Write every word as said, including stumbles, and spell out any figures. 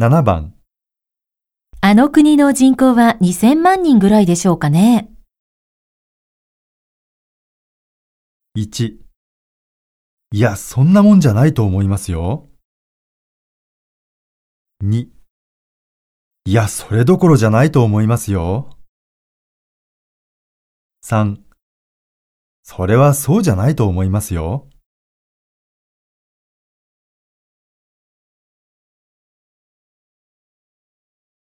ななばん、あの国の人口はにせんまんにんぐらいでしょうかね。いち、いや、そんなもんじゃないと思いますよ。に、いや、それどころじゃないと思いますよ。さん、それはそうじゃないと思いますよ。